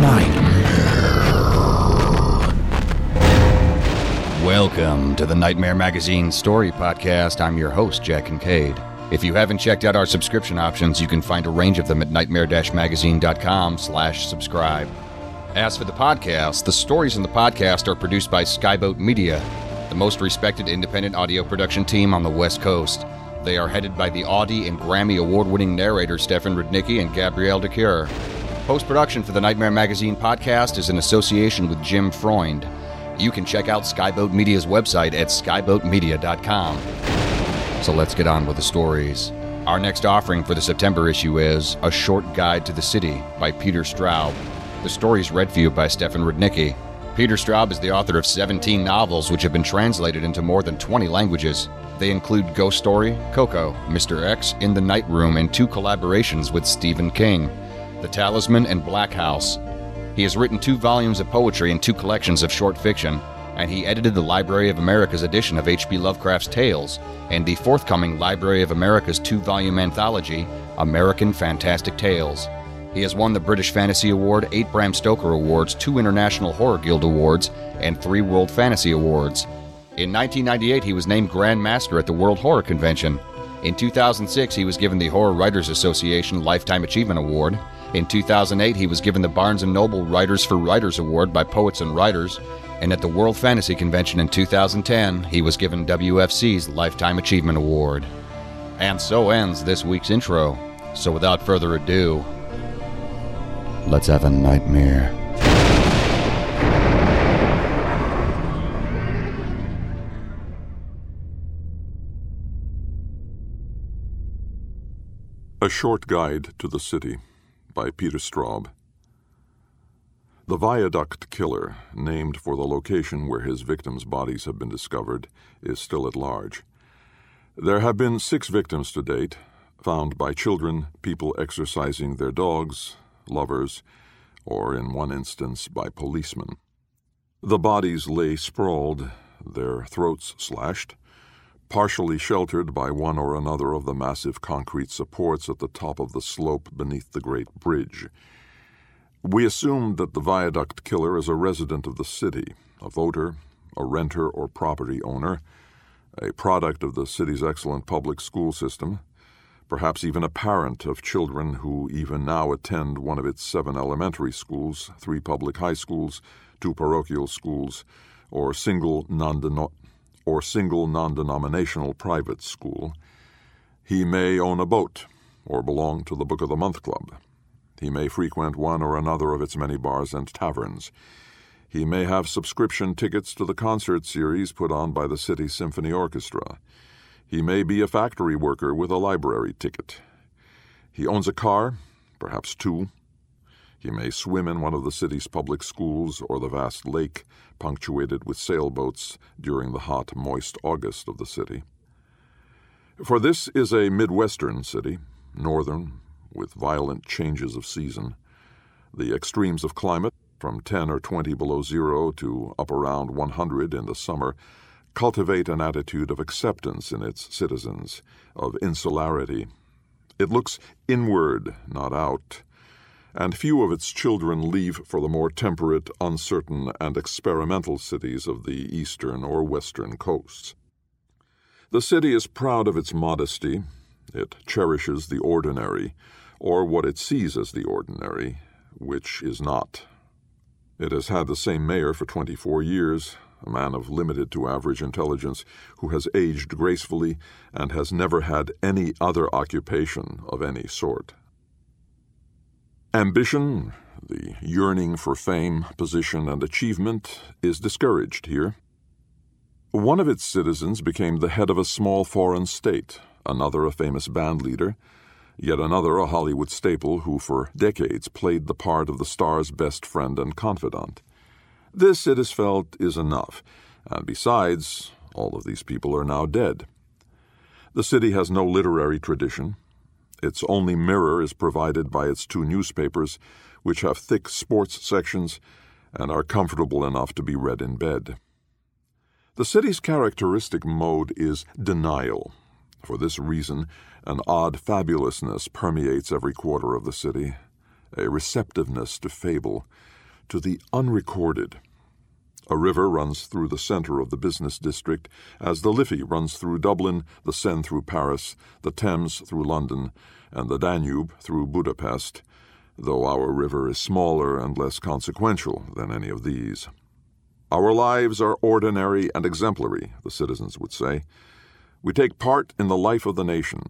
Nightmare. Welcome to the Nightmare Magazine Story Podcast. I'm your host, Jack Kincaid. If you haven't checked out our subscription options, you can find a range of them at nightmare-magazine.com/subscribe. As for the podcast, the stories in the podcast are produced by Skyboat Media, the most respected independent audio production team on the West Coast. They are headed by the Audie and Grammy award-winning narrators Stefan Rudnicki and Gabrielle DeCure. Post-production for the Nightmare Magazine podcast is in association with Jim Freund. You can check out Skyboat Media's website at skyboatmedia.com. So let's get on with the stories. Our next offering for the September issue is A Short Guide to the City by Peter Straub. The story is read for you by Stefan Rudnicki. Peter Straub is the author of 17 novels, which have been translated into more than 20 languages. They include Ghost Story, Coco, Mr. X, In the Night Room, and two collaborations with Stephen King, The Talisman and Black House. He has written two volumes of poetry and two collections of short fiction, and he edited the Library of America's edition of H.P. Lovecraft's Tales and the forthcoming Library of America's two-volume anthology, American Fantastic Tales. He has won the British Fantasy Award, 8 Bram Stoker Awards, 2 International Horror Guild Awards, and 3 World Fantasy Awards. In 1998, he was named Grand Master at the World Horror Convention. In 2006, he was given the Horror Writers Association Lifetime Achievement Award. In 2008, he was given the Barnes & Noble Writers for Writers Award by Poets and Writers. And at the World Fantasy Convention in 2010, he was given WFC's Lifetime Achievement Award. And so ends this week's intro. So without further ado, let's have a nightmare. A Short Guide to the City by Peter Straub. The Viaduct Killer, named for the location where his victims' bodies have been discovered, is still at large. There have been 6 victims to date, found by children, people exercising their dogs, lovers, or in one instance by policemen. The bodies lay sprawled, their throats slashed, partially sheltered by one or another of the massive concrete supports at the top of the slope beneath the Great Bridge. We assume that the Viaduct Killer is a resident of the city, a voter, a renter or property owner, a product of the city's excellent public school system, perhaps even a parent of children who even now attend one of its 7 elementary schools, 3 public high schools, 2 parochial schools, or single non-denominational private school. He may own a boat or belong to the Book of the Month Club. He may frequent one or another of its many bars and taverns. He may have subscription tickets to the concert series put on by the City Symphony Orchestra. He may be a factory worker with a library ticket. He owns a car, perhaps 2. He may swim in one of the city's public schools or the vast lake, punctuated with sailboats during the hot, moist August of the city. For this is a Midwestern city, northern, with violent changes of season, the extremes of climate, from 10 or 20 below zero to up around 100 in the summer, cultivate an attitude of acceptance in its citizens, of insularity. It looks inward, not out, and few of its children leave for the more temperate, uncertain, and experimental cities of the eastern or western coasts. The city is proud of its modesty. It cherishes the ordinary, or what it sees as the ordinary, which is not. It has had the same mayor for 24 years, a man of limited to average intelligence who has aged gracefully and has never had any other occupation of any sort. Ambition, the yearning for fame, position, and achievement, is discouraged here. One of its citizens became the head of a small foreign state, another a famous band leader, yet another a Hollywood staple who for decades played the part of the star's best friend and confidant. This, it is felt, is enough, and besides, all of these people are now dead. The city has no literary tradition. Its only mirror is provided by its two newspapers, which have thick sports sections and are comfortable enough to be read in bed. The city's characteristic mode is denial. For this reason, an odd fabulousness permeates every quarter of the city, a receptiveness to fable, to the unrecorded. A river runs through the center of the business district, as the Liffey runs through Dublin, the Seine through Paris, the Thames through London, and the Danube through Budapest, though our river is smaller and less consequential than any of these. Our lives are ordinary and exemplary, the citizens would say. We take part in the life of the nation.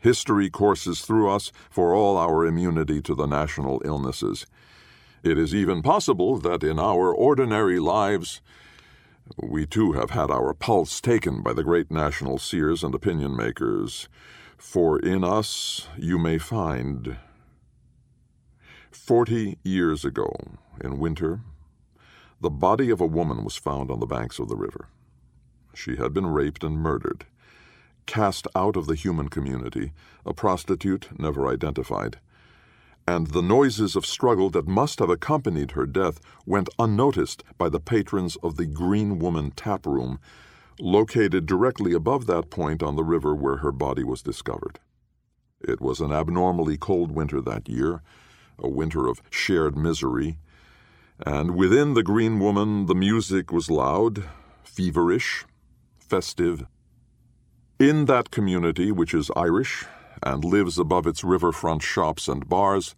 History courses through us for all our immunity to the national illnesses. It is even possible that in our ordinary lives we too have had our pulse taken by the great national seers and opinion makers. For in us you may find 40 years ago, in winter, the body of a woman was found on the banks of the river. She had been raped and murdered. Cast out of the human community, a prostitute never identified, and the noises of struggle that must have accompanied her death went unnoticed by the patrons of the Green Woman Tap Room, located directly above that point on the river where her body was discovered. It was an abnormally cold winter that year, a winter of shared misery, and within the Green Woman the music was loud, feverish, festive. In that community, which is Irish and lives above its riverfront shops and bars,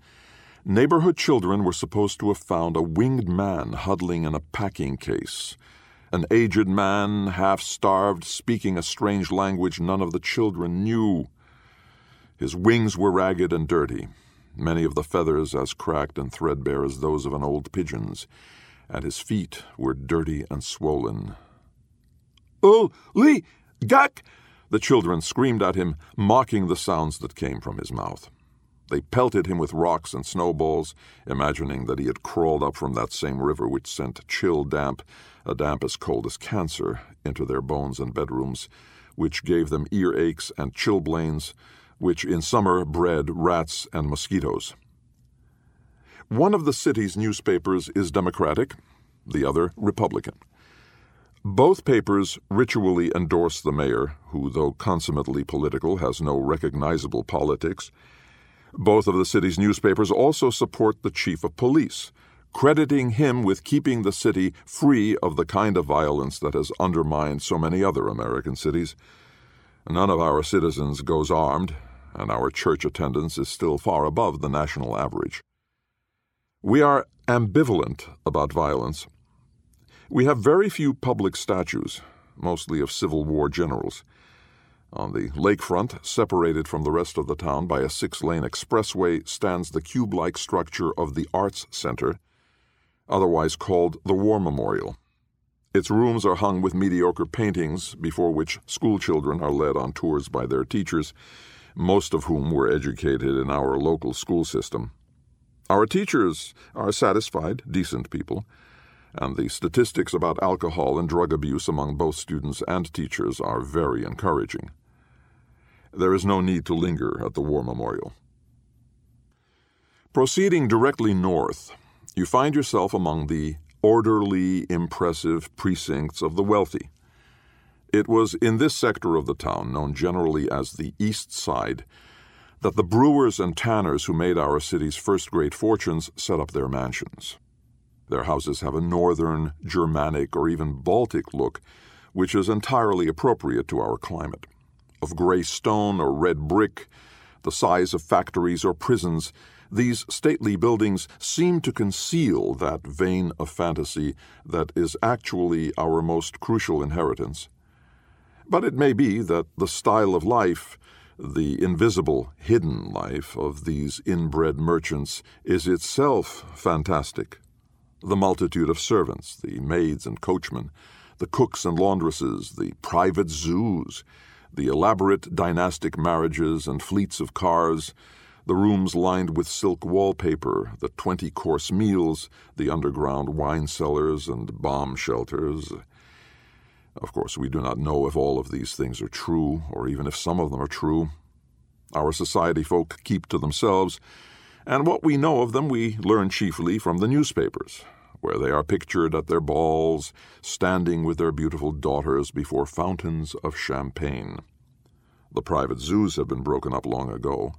neighborhood children were supposed to have found a winged man huddling in a packing case, an aged man, half-starved, speaking a strange language none of the children knew. His wings were ragged and dirty, many of the feathers as cracked and threadbare as those of an old pigeon's, and his feet were dirty and swollen. "Oh, Lee, Gak!" The children screamed at him, mocking the sounds that came from his mouth. They pelted him with rocks and snowballs, imagining that he had crawled up from that same river which sent chill damp, a damp as cold as cancer, into their bones and bedrooms, which gave them earaches and chilblains, which in summer bred rats and mosquitoes. One of the city's newspapers is Democratic, the other Republican. Both papers ritually endorse the mayor, who, though consummately political, has no recognizable politics. Both of the city's newspapers also support the chief of police, crediting him with keeping the city free of the kind of violence that has undermined so many other American cities. None of our citizens goes armed, and our church attendance is still far above the national average. We are ambivalent about violence. We have very few public statues, mostly of Civil War generals. On the lakefront, separated from the rest of the town by a 6-lane expressway, stands the cube-like structure of the Arts Center, otherwise called the War Memorial. Its rooms are hung with mediocre paintings, before which schoolchildren are led on tours by their teachers, most of whom were educated in our local school system. Our teachers are satisfied, decent people, and the statistics about alcohol and drug abuse among both students and teachers are very encouraging. There is no need to linger at the War Memorial. Proceeding directly north, you find yourself among the orderly, impressive precincts of the wealthy. It was in this sector of the town, known generally as the East Side, that the brewers and tanners who made our city's first great fortunes set up their mansions. Their houses have a northern, Germanic, or even Baltic look, which is entirely appropriate to our climate. Of gray stone or red brick, the size of factories or prisons, these stately buildings seem to conceal that vein of fantasy that is actually our most crucial inheritance. But it may be that the style of life, the invisible, hidden life of these inbred merchants, is itself fantastic. The multitude of servants, the maids and coachmen, the cooks and laundresses, the private zoos, the elaborate dynastic marriages and fleets of cars, the rooms lined with silk wallpaper, the 20-course meals, the underground wine cellars and bomb shelters. Of course, we do not know if all of these things are true, or even if some of them are true. Our society folk keep to themselves, and what we know of them we learn chiefly from the newspapers, where they are pictured at their balls, standing with their beautiful daughters before fountains of champagne. The private zoos have been broken up long ago.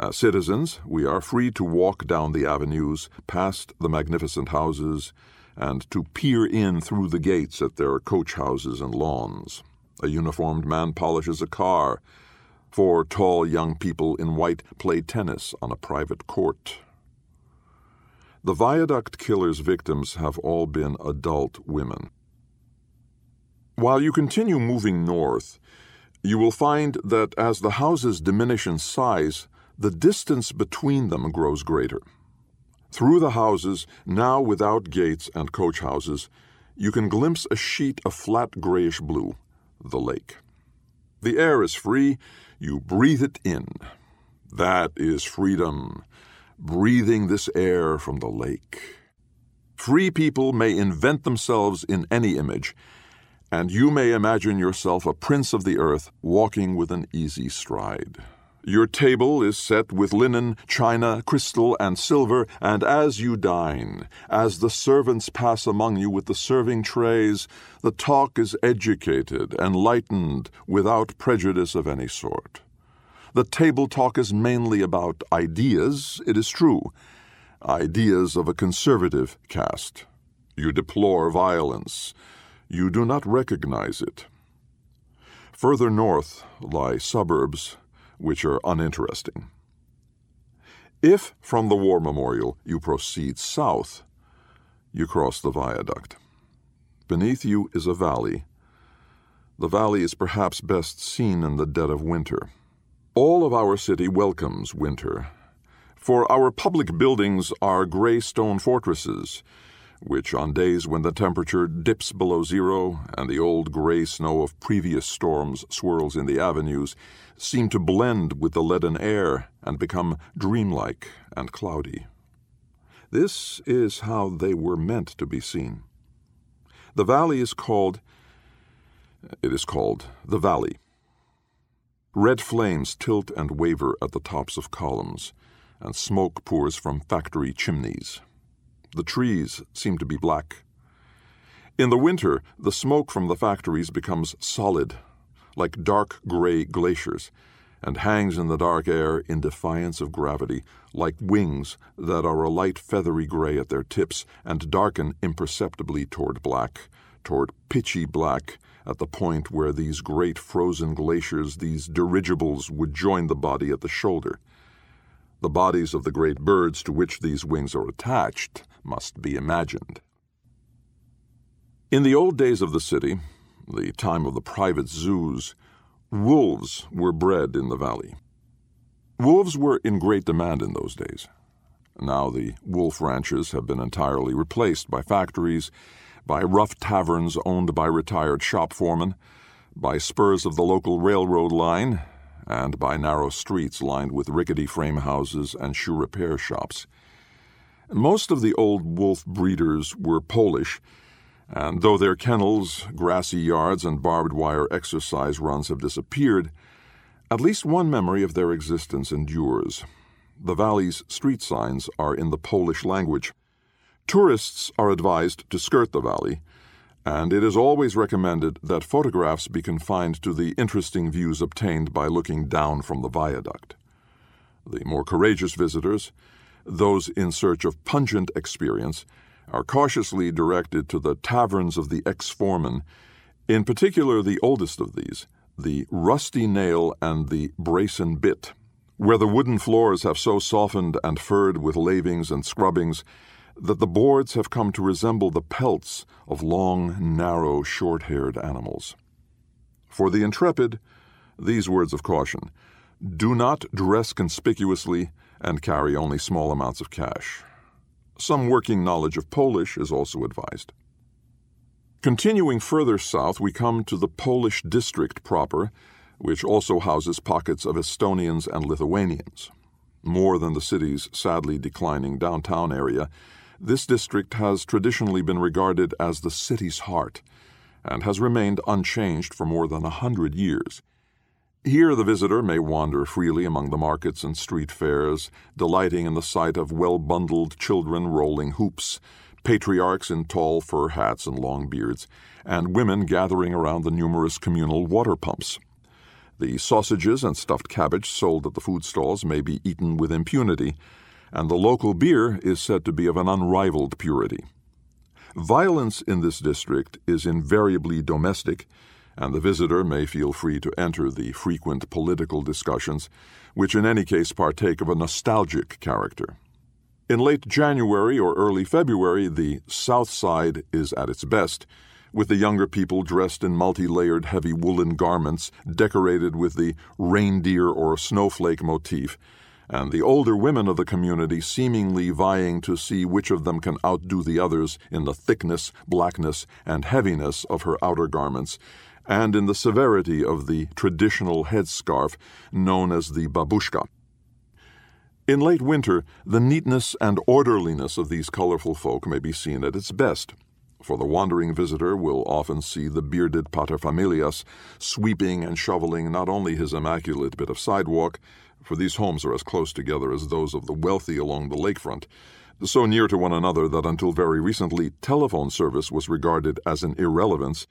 As citizens, we are free to walk down the avenues, past the magnificent houses, and to peer in through the gates at their coach houses and lawns. A uniformed man polishes a car. 4 tall young people in white play tennis on a private court. The viaduct killer's victims have all been adult women. While you continue moving north, you will find that as the houses diminish in size, the distance between them grows greater. Through the houses, now without gates and coach houses, you can glimpse a sheet of flat grayish blue, the lake. The air is free, you breathe it in. That is freedom, breathing this air from the lake. Free people may invent themselves in any image, and you may imagine yourself a prince of the earth walking with an easy stride. Your table is set with linen, china, crystal, and silver, and as you dine, as the servants pass among you with the serving trays, the talk is educated, enlightened, without prejudice of any sort. The table talk is mainly about ideas, it is true, ideas of a conservative cast. You deplore violence. You do not recognize it. Further north lie suburbs which are uninteresting. If from the War Memorial you proceed south, you cross the viaduct. Beneath you is a valley. The valley is perhaps best seen in the dead of winter. All of our city welcomes winter, for our public buildings are gray stone fortresses, which on days when the temperature dips below zero and the old gray snow of previous storms swirls in the avenues, seem to blend with the leaden air and become dreamlike and cloudy. This is how they were meant to be seen. The valley is called... it is called the Valley. Red flames tilt and waver at the tops of columns, and smoke pours from factory chimneys. The trees seem to be black. In the winter, the smoke from the factories becomes solid, like dark gray glaciers, and hangs in the dark air in defiance of gravity, like wings that are a light feathery gray at their tips and darken imperceptibly toward black, toward pitchy black, at the point where these great frozen glaciers, these dirigibles, would join the body at the shoulder. The bodies of the great birds to which these wings are attached must be imagined. In the old days of the city, the time of the private zoos, wolves were bred in the valley. Wolves were in great demand in those days. Now the wolf ranches have been entirely replaced by factories, by rough taverns owned by retired shop foremen, by spurs of the local railroad line, and by narrow streets lined with rickety frame houses and shoe repair shops. Most of the old wolf breeders were Polish, and though their kennels, grassy yards, and barbed wire exercise runs have disappeared, at least one memory of their existence endures. The valley's street signs are in the Polish language. Tourists are advised to skirt the valley, and it is always recommended that photographs be confined to the interesting views obtained by looking down from the viaduct. The more courageous visitors, those in search of pungent experience, are cautiously directed to the taverns of the ex-foreman, in particular the oldest of these, the Rusty Nail and the Brazen Bit, where the wooden floors have so softened and furred with lavings and scrubbings that the boards have come to resemble the pelts of long, narrow, short-haired animals. For the intrepid, these words of caution: do not dress conspicuously and carry only small amounts of cash. Some working knowledge of Polish is also advised. Continuing further south, we come to the Polish district proper, which also houses pockets of Estonians and Lithuanians. More than the city's sadly declining downtown area, this district has traditionally been regarded as the city's heart and has remained unchanged for more than 100 years. Here the visitor may wander freely among the markets and street fairs, delighting in the sight of well-bundled children rolling hoops, patriarchs in tall fur hats and long beards, and women gathering around the numerous communal water pumps. The sausages and stuffed cabbage sold at the food stalls may be eaten with impunity, and the local beer is said to be of an unrivaled purity. Violence in this district is invariably domestic, and the visitor may feel free to enter the frequent political discussions, which in any case partake of a nostalgic character. In late January or early February, the South Side is at its best, with the younger people dressed in multi-layered heavy woolen garments decorated with the reindeer or snowflake motif, and the older women of the community seemingly vying to see which of them can outdo the others in the thickness, blackness, and heaviness of her outer garments, and in the severity of the traditional headscarf known as the babushka. In late winter, the neatness and orderliness of these colorful folk may be seen at its best, for the wandering visitor will often see the bearded paterfamilias sweeping and shoveling not only his immaculate bit of sidewalk, for these homes are as close together as those of the wealthy along the lakefront, so near to one another that until very recently telephone service was regarded as an irrelevance,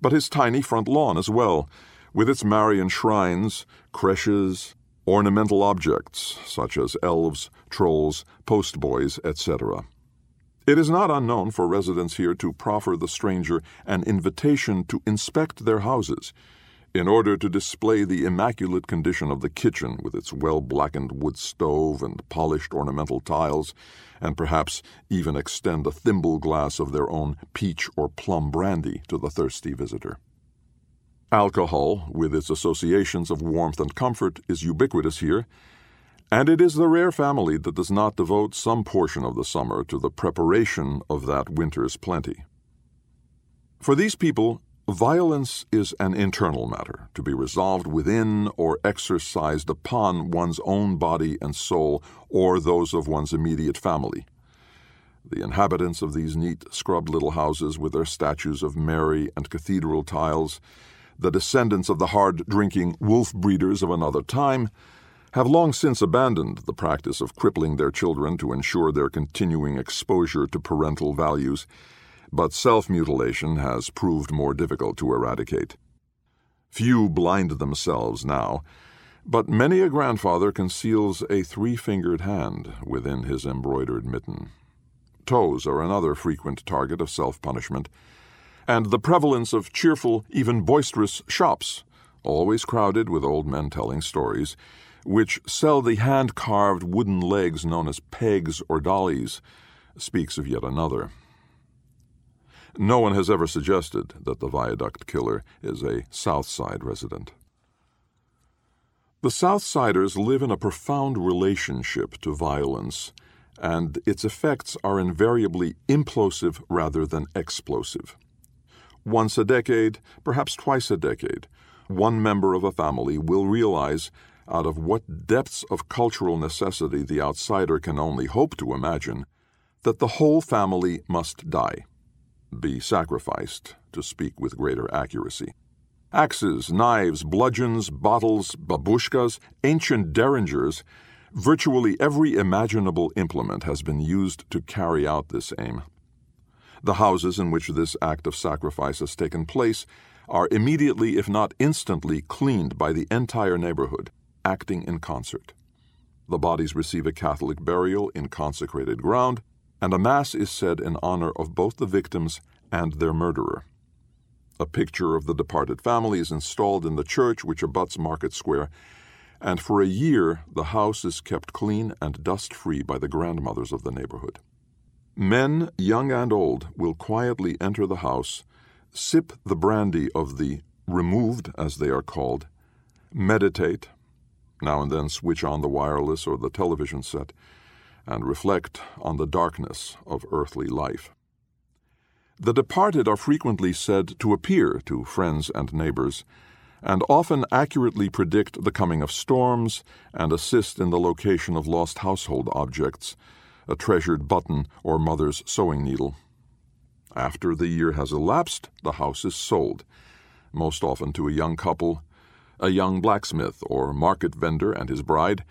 but his tiny front lawn as well, with its Marian shrines, creches, ornamental objects such as elves, trolls, postboys, etc. It is not unknown for residents here to proffer the stranger an invitation to inspect their houses, in order to display the immaculate condition of the kitchen with its well-blackened wood stove and polished ornamental tiles, and perhaps even extend a thimble glass of their own peach or plum brandy to the thirsty visitor. Alcohol, with its associations of warmth and comfort, is ubiquitous here, and it is the rare family that does not devote some portion of the summer to the preparation of that winter's plenty. For these people, violence is an internal matter, to be resolved within or exercised upon one's own body and soul or those of one's immediate family. The inhabitants of these neat, scrubbed little houses with their statues of Mary and cathedral tiles, the descendants of the hard-drinking wolf-breeders of another time, have long since abandoned the practice of crippling their children to ensure their continuing exposure to parental values, but self-mutilation has proved more difficult to eradicate. Few blind themselves now, but many a grandfather conceals a three-fingered hand within his embroidered mitten. Toes are another frequent target of self-punishment, and the prevalence of cheerful, even boisterous shops, always crowded with old men telling stories, which sell the hand-carved wooden legs known as pegs or dollies, speaks of yet another. No one has ever suggested that the viaduct killer is a South Side resident. The South Siders live in a profound relationship to violence, and its effects are invariably implosive rather than explosive. Once a decade, perhaps twice a decade, one member of a family will realize out of what depths of cultural necessity the outsider can only hope to imagine that the whole family must die. Be sacrificed, to speak with greater accuracy. Axes, knives, bludgeons, bottles, babushkas, ancient derringers, Virtually every imaginable implement has been used to carry out this aim. The houses in which this act of sacrifice has taken place are immediately, if not instantly, cleaned by the entire neighborhood, acting in concert. The bodies receive a Catholic burial in consecrated ground, and a mass is said in honor of both the victims and their murderer. A picture of the departed family is installed in the church which abuts Market Square, and for a year the house is kept clean and dust-free by the grandmothers of the neighborhood. Men, young and old, will quietly enter the house, sip the brandy of the removed, as they are called, meditate, now and then switch on the wireless or the television set, and reflect on the darkness of earthly life. The departed are frequently said to appear to friends and neighbors, and often accurately predict the coming of storms and assist in the location of lost household objects, a treasured button or mother's sewing needle. After the year has elapsed, the house is sold, most often to a young couple, a young blacksmith or market vendor and his bride,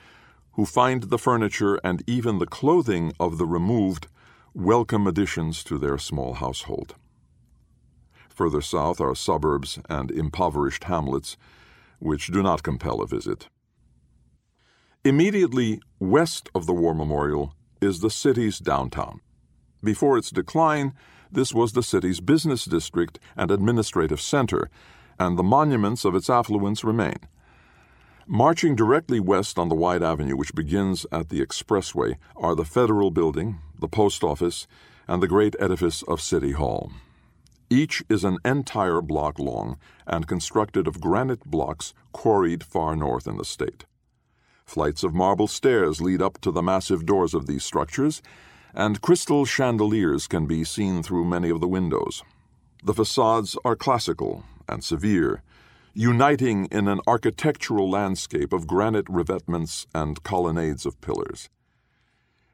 who find the furniture and even the clothing of the removed welcome additions to their small household. Further south are suburbs and impoverished hamlets, which do not compel a visit. Immediately west of the war memorial is the city's downtown. Before its decline, this was the city's business district and administrative center, and the monuments of its affluence remain. Marching directly west on the wide avenue which begins at the expressway are the Federal Building, the Post Office, and the great edifice of City Hall. Each is an entire block long and constructed of granite blocks quarried far north in the state. Flights of marble stairs lead up to the massive doors of these structures, and crystal chandeliers can be seen through many of the windows. The facades are classical and severe, uniting in an architectural landscape of granite revetments and colonnades of pillars.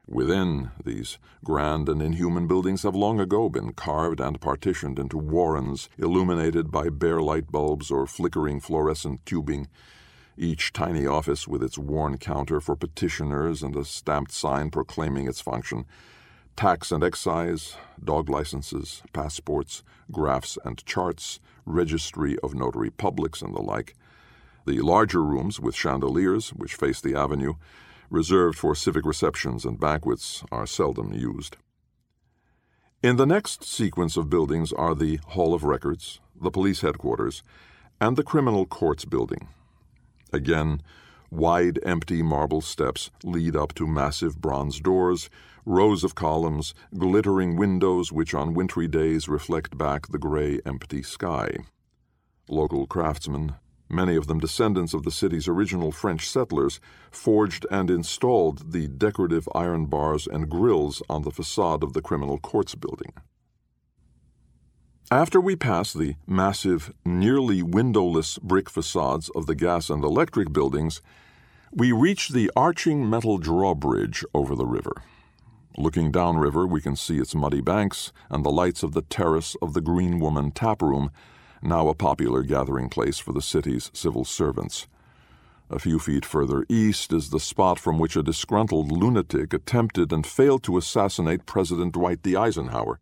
Within, these grand and inhuman buildings have long ago been carved and partitioned into warrens illuminated by bare light bulbs or flickering fluorescent tubing, each tiny office with its worn counter for petitioners and a stamped sign proclaiming its function, tax and excise, dog licenses, passports, graphs and charts, registry of notary publics and the like. The larger rooms with chandeliers, which face the avenue, reserved for civic receptions and banquets, are seldom used. In the next sequence of buildings are the Hall of Records, the police headquarters, and the Criminal Courts building. Again, wide, empty marble steps lead up to massive bronze doors, rows of columns, glittering windows which on wintry days reflect back the gray, empty sky. Local craftsmen, many of them descendants of the city's original French settlers, forged and installed the decorative iron bars and grills on the facade of the Criminal Courts building. After we pass the massive, nearly windowless brick facades of the gas and electric buildings, we reach the arching metal drawbridge over the river. Looking downriver, we can see its muddy banks and the lights of the terrace of the Green Woman taproom, now a popular gathering place for the city's civil servants. A few feet further east is the spot from which a disgruntled lunatic attempted and failed to assassinate President Dwight D. Eisenhower.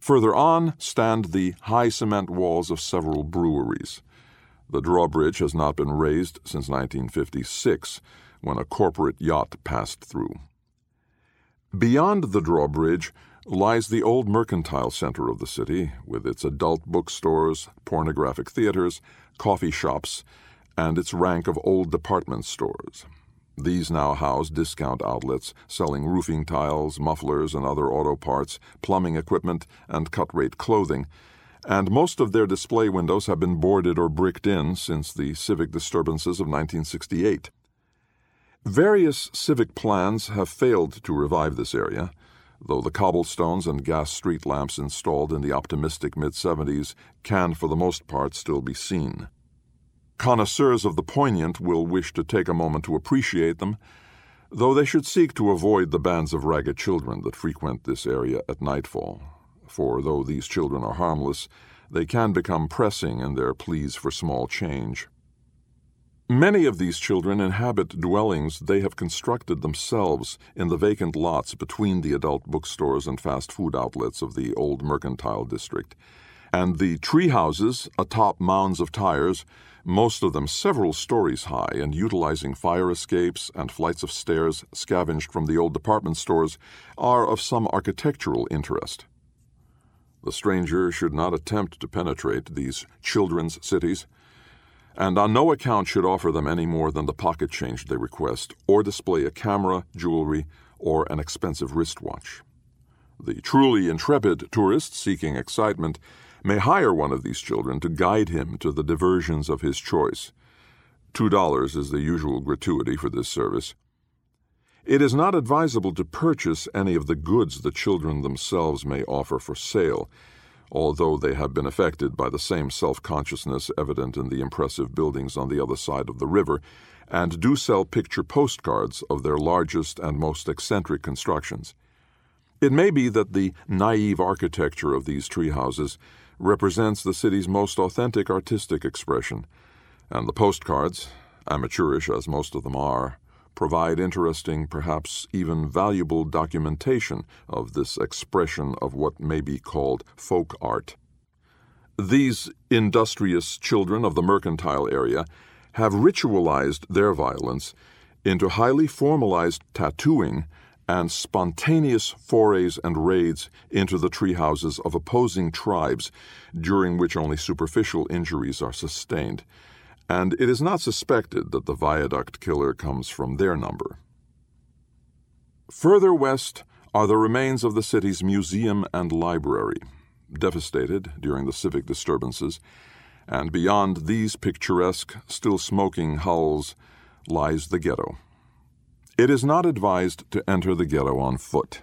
Further on stand the high cement walls of several breweries. The drawbridge has not been raised since 1956, when a corporate yacht passed through. Beyond the drawbridge lies the old mercantile center of the city, with its adult bookstores, pornographic theaters, coffee shops, and its rank of old department stores. These now house discount outlets selling roofing tiles, mufflers and other auto parts, plumbing equipment, and cut-rate clothing, and most of their display windows have been boarded or bricked in since the civic disturbances of 1968. Various civic plans have failed to revive this area, though the cobblestones and gas street lamps installed in the optimistic mid-70s can, for the most part, still be seen. Connoisseurs of the poignant will wish to take a moment to appreciate them, though they should seek to avoid the bands of ragged children that frequent this area at nightfall, for though these children are harmless, they can become pressing in their pleas for small change. Many of these children inhabit dwellings they have constructed themselves in the vacant lots between the adult bookstores and fast food outlets of the old mercantile district, and the tree houses atop mounds of tires, most of them several stories high and utilizing fire escapes and flights of stairs scavenged from the old department stores, are of some architectural interest. The stranger should not attempt to penetrate these children's cities, and on no account should offer them any more than the pocket change they request, or display a camera, jewelry, or an expensive wristwatch. The truly intrepid tourist seeking excitement may hire one of these children to guide him to the diversions of his choice. $2 is the usual gratuity for this service. It is not advisable to purchase any of the goods the children themselves may offer for sale, although they have been affected by the same self-consciousness evident in the impressive buildings on the other side of the river, and do sell picture postcards of their largest and most eccentric constructions. It may be that the naive architecture of these tree houses represents the city's most authentic artistic expression, and the postcards, amateurish as most of them are, provide interesting, perhaps even valuable documentation of this expression of what may be called folk art. These industrious children of the mercantile area have ritualized their violence into highly formalized tattooing and spontaneous forays and raids into the tree houses of opposing tribes, during which only superficial injuries are sustained, and it is not suspected that the viaduct killer comes from their number. Further west are the remains of the city's museum and library, devastated during the civic disturbances, and beyond these picturesque, still smoking hulls lies the ghetto. It is not advised to enter the ghetto on foot,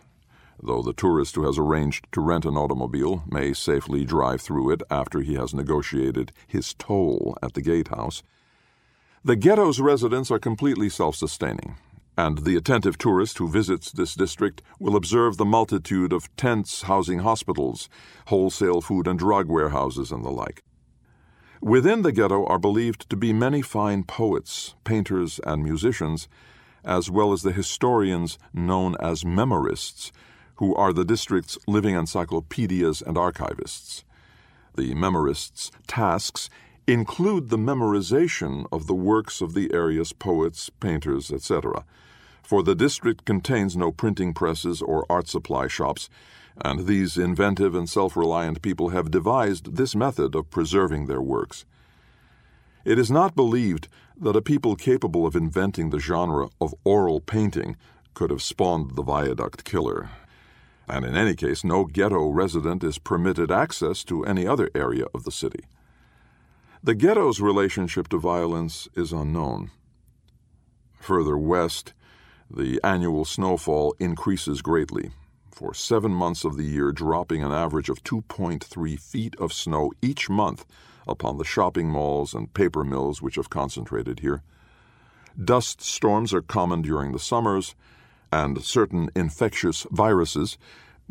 though the tourist who has arranged to rent an automobile may safely drive through it after he has negotiated his toll at the gatehouse. The ghetto's residents are completely self-sustaining, and the attentive tourist who visits this district will observe the multitude of tents housing hospitals, wholesale food and drug warehouses, and the like. Within the ghetto are believed to be many fine poets, painters, and musicians, as well as the historians known as memorists, who are the district's living encyclopedias and archivists. The memorists' tasks include the memorization of the works of the area's poets, painters, etc., for the district contains no printing presses or art supply shops, and these inventive and self-reliant people have devised this method of preserving their works. It is not believed that a people capable of inventing the genre of oral painting could have spawned the viaduct killer, and in any case, no ghetto resident is permitted access to any other area of the city. The ghetto's relationship to violence is unknown. Further west, the annual snowfall increases greatly, for 7 months of the year dropping an average of 2.3 feet of snow each month upon the shopping malls and paper mills which have concentrated here. Dust storms are common during the summers, and certain infectious viruses,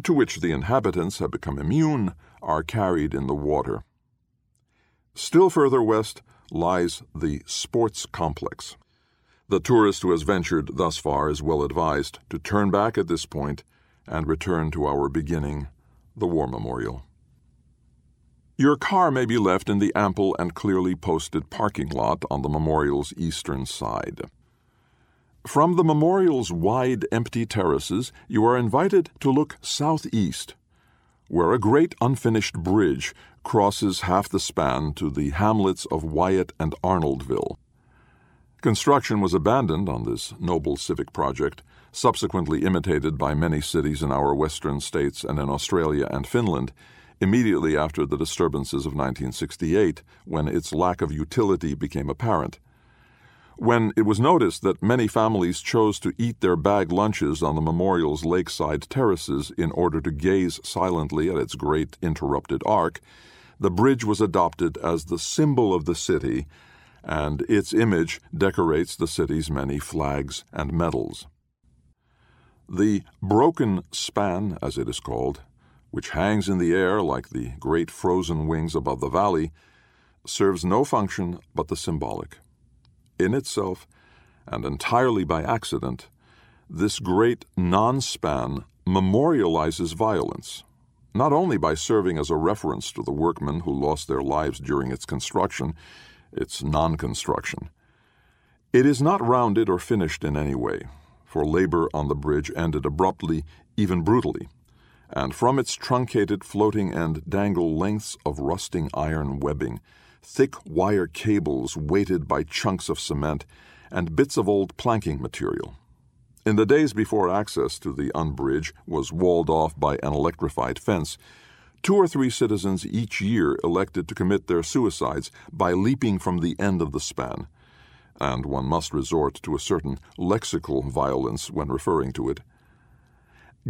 to which the inhabitants have become immune, are carried in the water. Still further west lies the sports complex. The tourist who has ventured thus far is well advised to turn back at this point and return to our beginning, the War Memorial. Your car may be left in the ample and clearly posted parking lot on the memorial's eastern side. From the memorial's wide, empty terraces, you are invited to look southeast, where a great unfinished bridge crosses half the span to the hamlets of Wyatt and Arnoldville. Construction was abandoned on this noble civic project, subsequently imitated by many cities in our western states and in Australia and Finland, immediately after the disturbances of 1968, when its lack of utility became apparent. When it was noticed that many families chose to eat their bag lunches on the memorial's lakeside terraces in order to gaze silently at its great interrupted arc, the bridge was adopted as the symbol of the city, and its image decorates the city's many flags and medals. The broken span, as it is called, which hangs in the air like the great frozen wings above the valley, serves no function but the symbolic. in itself, and entirely by accident, this great non-span memorializes violence, not only by serving as a reference to the workmen who lost their lives during its construction, its non-construction. It is not rounded or finished in any way, for labor on the bridge ended abruptly, even brutally, and from its truncated floating end dangle lengths of rusting iron webbing, thick wire cables weighted by chunks of cement, and bits of old planking material. In the days before access to the unbridge was walled off by an electrified fence, 2 or 3 citizens each year elected to commit their suicides by leaping from the end of the span, and one must resort to a certain lexical violence when referring to it.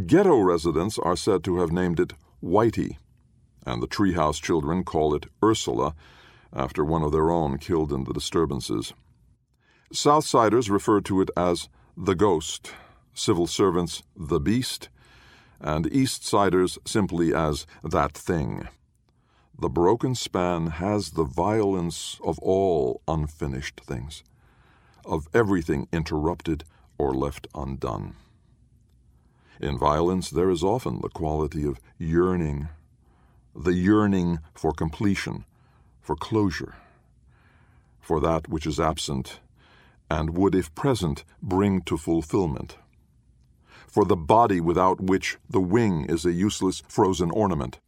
Ghetto residents are said to have named it Whitey, and the Treehouse Children call it Ursula, after one of their own killed in the disturbances. Southsiders refer to it as the Ghost, civil servants the Beast, and Eastsiders simply as that thing. The broken span has the violence of all unfinished things, of everything interrupted or left undone. In violence there is often the quality of yearning, the yearning for completion, for closure, for that which is absent and would, if present, bring to fulfillment, for the body without which the wing is a useless frozen ornament.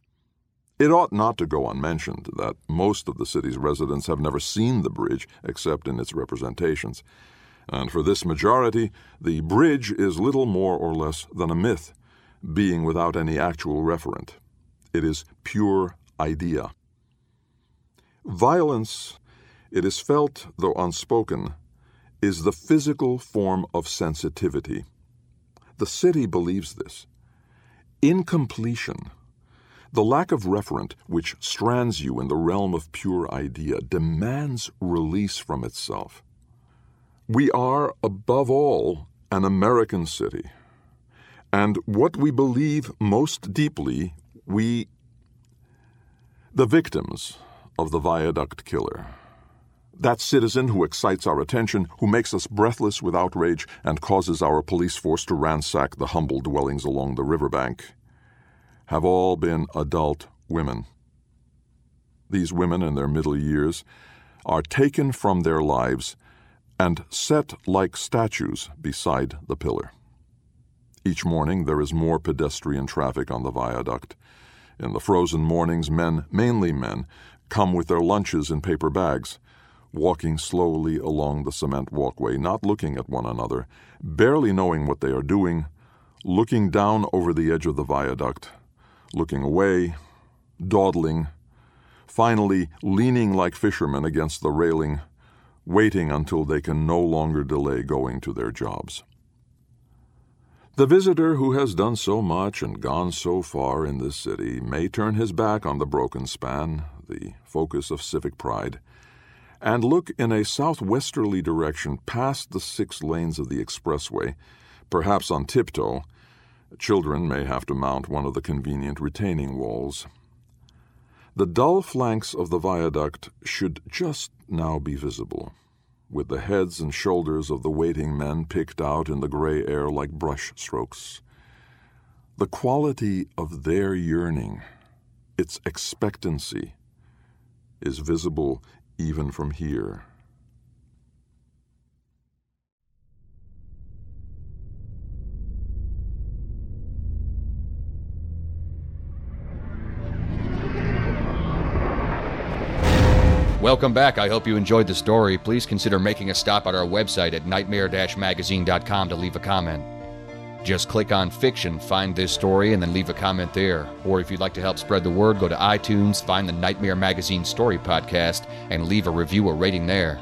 It ought not to go unmentioned that most of the city's residents have never seen the bridge except in its representations, and for this majority, the bridge is little more or less than a myth, being without any actual referent. It is pure idea. Violence, it is felt, though unspoken, is the physical form of sensitivity. The city believes this. Incompletion, the lack of referent which strands you in the realm of pure idea, demands release from itself. We are, above all, an American city, and what we believe most deeply, the victims of the viaduct killer, that citizen who excites our attention, who makes us breathless with outrage and causes our police force to ransack the humble dwellings along the riverbank, have all been adult women. These women in their middle years are taken from their lives and set like statues beside the pillar. Each morning there is more pedestrian traffic on the viaduct. In the frozen mornings, men, mainly men, come with their lunches in paper bags, walking slowly along the cement walkway, not looking at one another, barely knowing what they are doing, looking down over the edge of the viaduct, looking away, dawdling, finally leaning like fishermen against the railing, waiting until they can no longer delay going to their jobs. The visitor who has done so much and gone so far in this city may turn his back on the broken span, the focus of civic pride, and look in a southwesterly direction past the 6 lanes of the expressway, perhaps on tiptoe. Children may have to mount one of the convenient retaining walls. The dull flanks of the viaduct should just now be visible, with the heads and shoulders of the waiting men picked out in the gray air like brush strokes. The quality of their yearning, its expectancy, is visible even from here. Welcome back. I hope you enjoyed the story. Please consider making a stop at our website at nightmare-magazine.com to leave a comment. Just click on Fiction, find this story, and then leave a comment there. Or if you'd like to help spread the word, go to iTunes, find the Nightmare Magazine Story Podcast, and leave a review or rating there.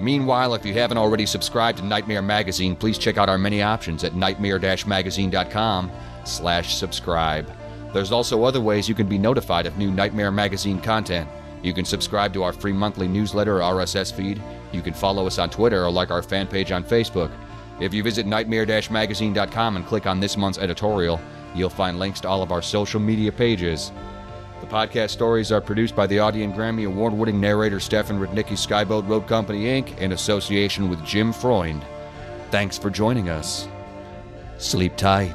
Meanwhile, if you haven't already subscribed to Nightmare Magazine, please check out our many options at nightmare-magazine.com/subscribe. There's also other ways you can be notified of new Nightmare Magazine content. You can subscribe to our free monthly newsletter or RSS feed. You can follow us on Twitter or like our fan page on Facebook. If you visit nightmare-magazine.com and click on this month's editorial, you'll find links to all of our social media pages. The podcast stories are produced by the Audie and Grammy Award-winning narrator Stefan Rudnicki, Skyboat Road Company, Inc., in association with Jim Freund. Thanks for joining us. Sleep tight.